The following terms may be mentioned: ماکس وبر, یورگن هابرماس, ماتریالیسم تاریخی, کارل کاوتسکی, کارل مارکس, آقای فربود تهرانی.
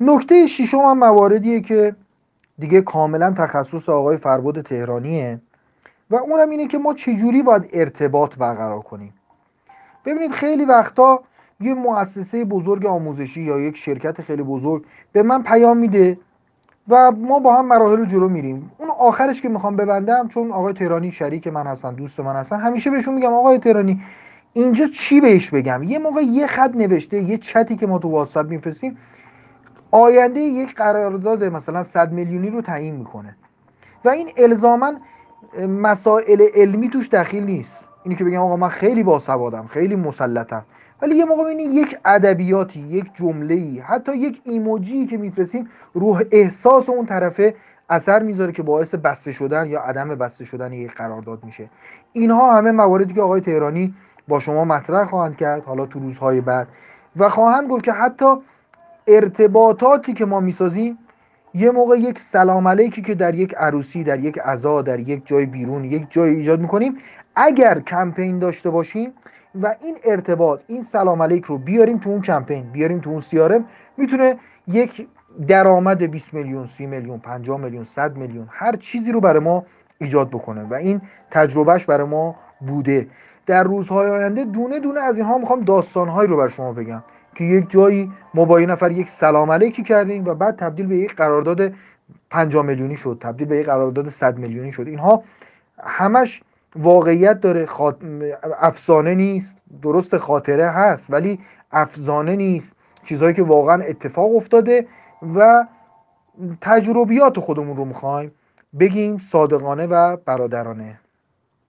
نکته ششم هم مواردیه که دیگه کاملا تخصص آقای فربود تهرانیه و اونم اینه که ما چجوری باید ارتباط برقرار کنیم. ببینید خیلی وقتا یه مؤسسه بزرگ آموزشی یا یک شرکت خیلی بزرگ به من پیام میده و ما با هم مراحل رو جلو میریم. اون آخرش که میخوام ببندم، چون آقای تهرانی شریک من هستن، دوست من هستن، همیشه بهشون میگم آقای تهرانی اینجا چی بهش بگم. یه موقع یه خط نوشته، یه چتی که ما تو واتساپ میفرستیم، آینده یک قرارداد مثلا 100 میلیونی رو تعیین میکنه و این الزاماً مسائل علمی توش دخیل نیست. اینی که بگم آقا من خیلی باسوادم، خیلی مسلطم، ولی یه موقع ببینید یک ادبیاتی، یک جمله‌ای، حتی یک ایموجی که میفرستیم روح احساس اون طرفه اثر میذاره که باعث بسته شدن یا عدم بسته شدن یک قرارداد میشه. اینها همه مواردی که آقای تهرانی با شما مطرح خواهند کرد حالا تو روزهای بعد و خواهند گفت که حتی ارتباطاتی که ما میسازیم یه موقع یک سلام علیکی که در یک عروسی، در یک عزا، در یک جای بیرون، یک جای ایجاد میکنیم، اگر کمپین داشته باشیم و این ارتباط، این سلام علیک رو بیاریم تو اون کمپین، بیاریم تو اون CRM، میتونه یک درآمد 20 میلیون، 30 میلیون، 50 میلیون، 100 میلیون هر چیزی رو برای ما ایجاد بکنه و این تجربهش برای ما بوده. در روزهای آینده دونه دونه از اینها میخوام داستانهایی رو برای شما بگم که یک جایی ما با یه نفر یک سلام علیکی کردیم و بعد تبدیل به یک قرارداد 5 میلیونی شد، تبدیل به یک قرارداد 100 میلیونی شد. اینها همش واقعیت داره، افسانه نیست. درست خاطره هست ولی افسانه نیست، چیزهایی که واقعا اتفاق افتاده و تجربیات خودمون رو میخوایم بگیم صادقانه و برادرانه.